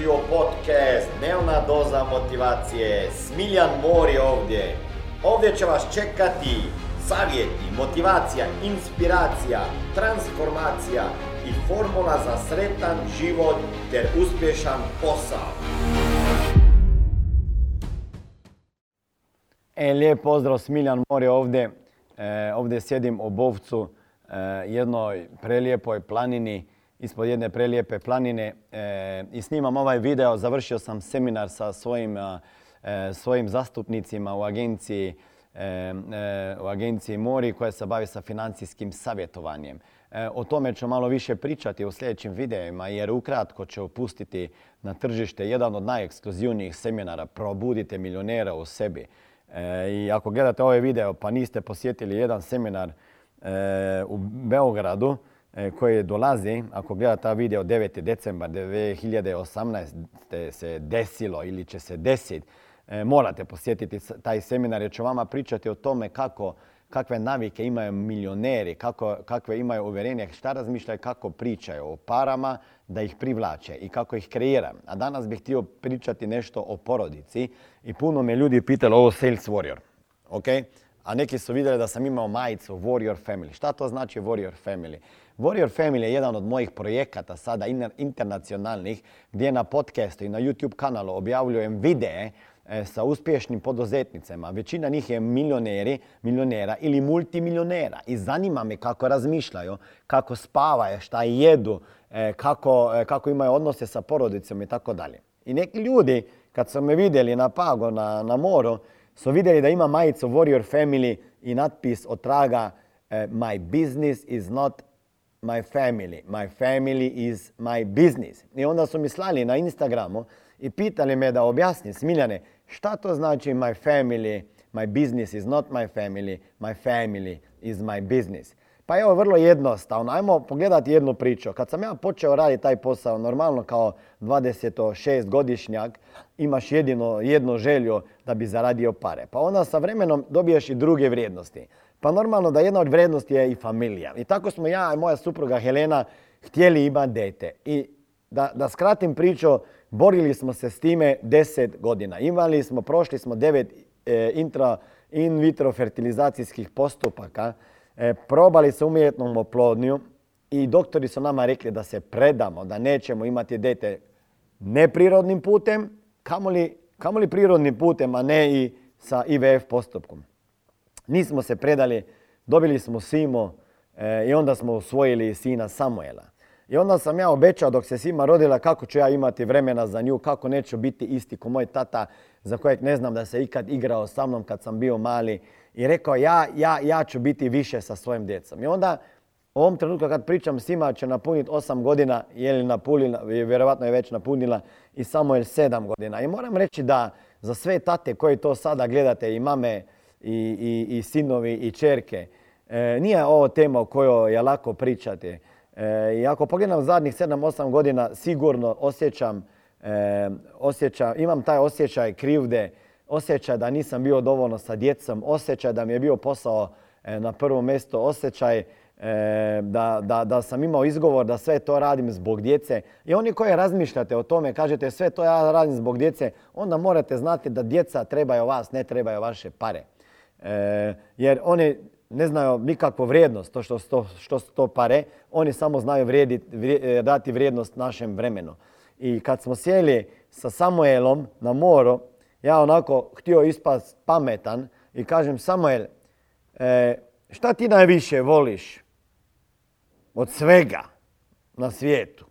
ušli u podcast Dnevna doza motivacije. Smiljan Mori ovdje. Ovdje će vas čekati savjeti, motivacija, inspiracija, transformacija i formula za sretan život ter uspješan posao. Lijep pozdrav, Smiljan Mori ovdje. Ovdje sjedim u Bovcu, jednoj prelijepoj planini, ispod jedne prelijepe planine i snimam ovaj video. Završio sam seminar sa svojim zastupnicima u agenciji Mori koja se bavi sa financijskim savjetovanjem. O tome ću malo više pričati u sljedećim videima jer ukratko ću pustiti na tržište jedan od najekskluzivnijih seminara Probudite miljonera u sebi. I ako gledate ovaj video pa niste posjetili jedan seminar u Beogradu koji dolazi, ako gledate taj video, 9. decembar 2018. se desilo ili će se desiti, morate posjetiti taj seminar jer ću vama pričati o tome kakve navike imaju milioneri, kakve imaju uvjerenja, šta razmišljaju, kako pričaju o parama da ih privlače i kako ih kreira. A danas bih htio pričati nešto o porodici i puno me ljudi pitalo o Sales Warrior. Okay? A neki su vidjeli da sam imao majicu Warrior Family. Šta to znači Warrior Family? Warrior Family je jedan od mojih projekata sada internacionalnih gdje na podcastu i na YouTube kanalu objavljujem videe sa uspješnim poduzetnicama. Većina njih je milionera ili multimilionera i zanima me kako razmišljaju, kako spavaju, šta jedu, kako imaju odnose sa porodicom i tako dalje. I neki ljudi kad su me vidjeli na Pagu, na moru, su vidjeli da ima majicu Warrior Family i natpis od traga My business is not my family. My family is my business. I onda su mi slali na Instagramu i pitali me da objasnim, Smiljane, šta to znači my family, my business is not my family is my business. Pa evo, vrlo jednostavno. Ajmo pogledati jednu priču. Kad sam ja počeo raditi taj posao, normalno kao 26-godišnjak, imaš jednu želju da bi zaradio pare. Pa onda sa vremenom dobiješ i druge vrijednosti. Pa normalno da jedna od vrijednosti je i familija. I tako smo ja i moja supruga Helena htjeli imati dete. I da skratim priču, borili smo se s time 10 godina. Prošli smo 9 in vitro fertilizacijskih postupaka. Probali se umjetnom oplodnju i doktori su nama rekli da se predamo, da nećemo imati dete neprirodnim putem, kamoli prirodnim putem, a ne i sa IVF postupkom. Nismo se predali, dobili smo Simu i onda smo usvojili sina Samuela. I onda sam ja obećao dok se Sima rodila kako ću ja imati vremena za nju, kako neću biti isti ko moj tata za kojeg ne znam da se ikad igrao sa mnom kad sam bio mali. I rekao ja ću biti više sa svojim djecom. I onda u ovom trenutku kad pričam, Sima će napuniti 8 godina, vjerojatno je već napunila, i Samuel 7 godina. I moram reći da za sve tate koji to sada gledate, i mame, i sinovi, i čerke, nije ovo tema o kojoj je lako pričati. I ako pogledam zadnjih 7-8 godina, sigurno imam taj osjećaj krivde, osjećaj da nisam bio dovoljno sa djecom, osjećaj da mi je bio posao na prvo mjesto, osjećaj da sam imao izgovor da sve to radim zbog djece. I oni koji razmišljate o tome, kažete sve to ja radim zbog djece, onda morate znati da djeca trebaju vas, ne trebaju vaše pare. Jer oni ne znaju nikakvu vrijednost to što su to pare, oni samo znaju dati vrijednost našem vremenu. I kad smo sjeli sa Samuelom na moru, ja onako htio ispast pametan i kažem Samuel, šta ti najviše voliš od svega na svijetu?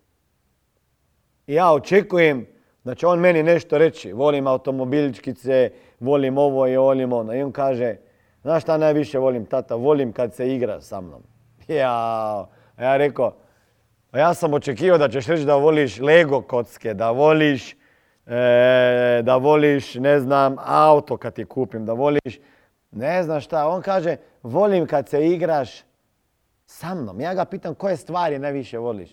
I ja očekujem da će on meni nešto reći. Volim automobiličkice, volim ovo i volim ono. I on kaže, znaš šta najviše volim, tata? Volim kad se igra sa mnom. Jao. A ja rekao, ja sam očekivao da ćeš reći da voliš Lego kocke, da voliš, ne znam, auto kad ti kupim, da voliš, ne znam šta. On kaže, volim kad se igraš sa mnom. Ja ga pitam, koje stvari najviše voliš?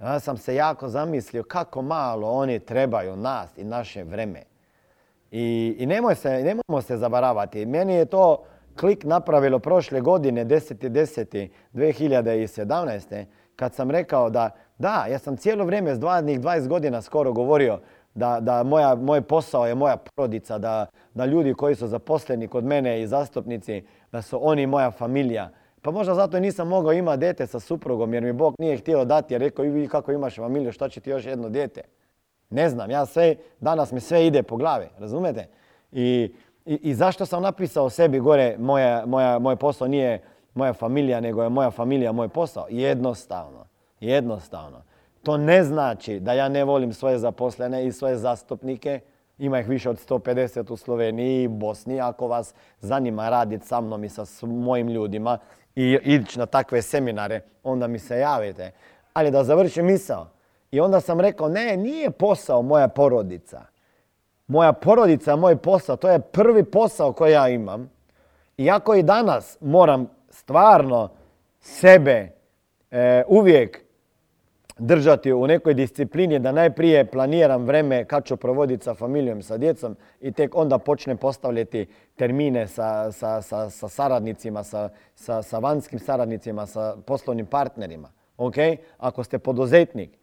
Ja sam se jako zamislio kako malo oni trebaju nas i naše vreme. I nemojmo se zavaravati. Meni je to klik napravilo prošle godine 10.10.2017. kad sam rekao da, ja sam cijelo vrijeme s 20 godina skoro govorio da moj posao je moja porodica, da ljudi koji su zaposleni kod mene i zastupnici, da su oni moja familija. Pa možda zato i nisam mogao imati dete sa suprugom jer mi Bog nije htio dati. Jer rekao, i kako imaš familiju, šta će ti još jedno dete? Ne znam, danas mi sve ide po glavi, razumete? I zašto sam napisao sebi gore, moj posao nije moja familija, nego je moja familija moj posao? Jednostavno. To ne znači da ja ne volim svoje zaposlene i svoje zastupnike. Ima ih više od 150 u Sloveniji i Bosni. Ako vas zanima raditi sa mnom i sa mojim ljudima i ići na takve seminare, onda mi se javite. Ali da završim misao. I onda sam rekao, ne, nije posao moja porodica. Moja porodica, moj posao, to je prvi posao koji ja imam. Iako i danas moram stvarno sebe uvijek držati u nekoj disciplini da najprije planiram vreme kad ću provoditi sa familijom, sa djecom i tek onda počnem postavljati termine sa saradnicima, sa vanjskim saradnicima, sa poslovnim partnerima. Okay? Ako ste poduzetnik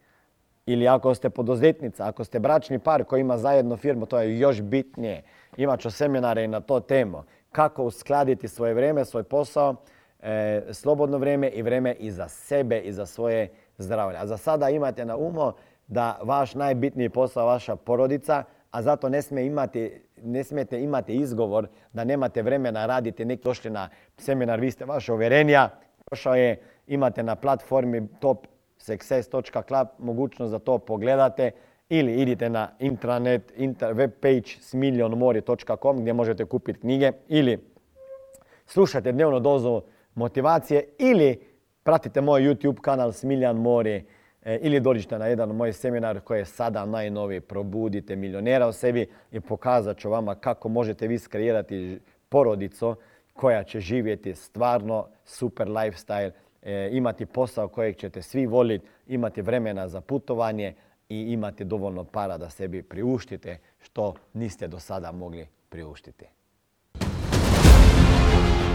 ili ako ste poduzetnica, ako ste bračni par koji ima zajedno firmu, to je još bitnije. Imat ću seminare i na to temu. Kako uskladiti svoje vreme, svoj posao, slobodno vreme i za sebe i za svoje zdravlje. A za sada imate na umu da vaš najbitniji posao je vaša porodica, a zato ne smijete imati izgovor da nemate vremena raditi. Neki došli na seminar, vi ste vaše uvjerenja, prošao je, imate na platformi topsexes.club mogućnost da to pogledate ili idite na intranet, web page smilijonmori.com gdje možete kupiti knjige ili slušajte dnevnu dozu motivacije ili pratite moj YouTube kanal Smiljan Mori ili dođite na jedan moj seminar koji je sada najnoviji, Probudite miljonera u sebi i pokazat ću vama kako možete vi skreirati porodicu koja će živjeti stvarno super lifestyle, imati posao kojeg ćete svi voliti, imati vremena za putovanje i imati dovoljno para da sebi priuštite što niste do sada mogli priuštiti.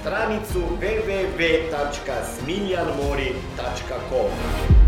stranicu www.smiljanmori.com.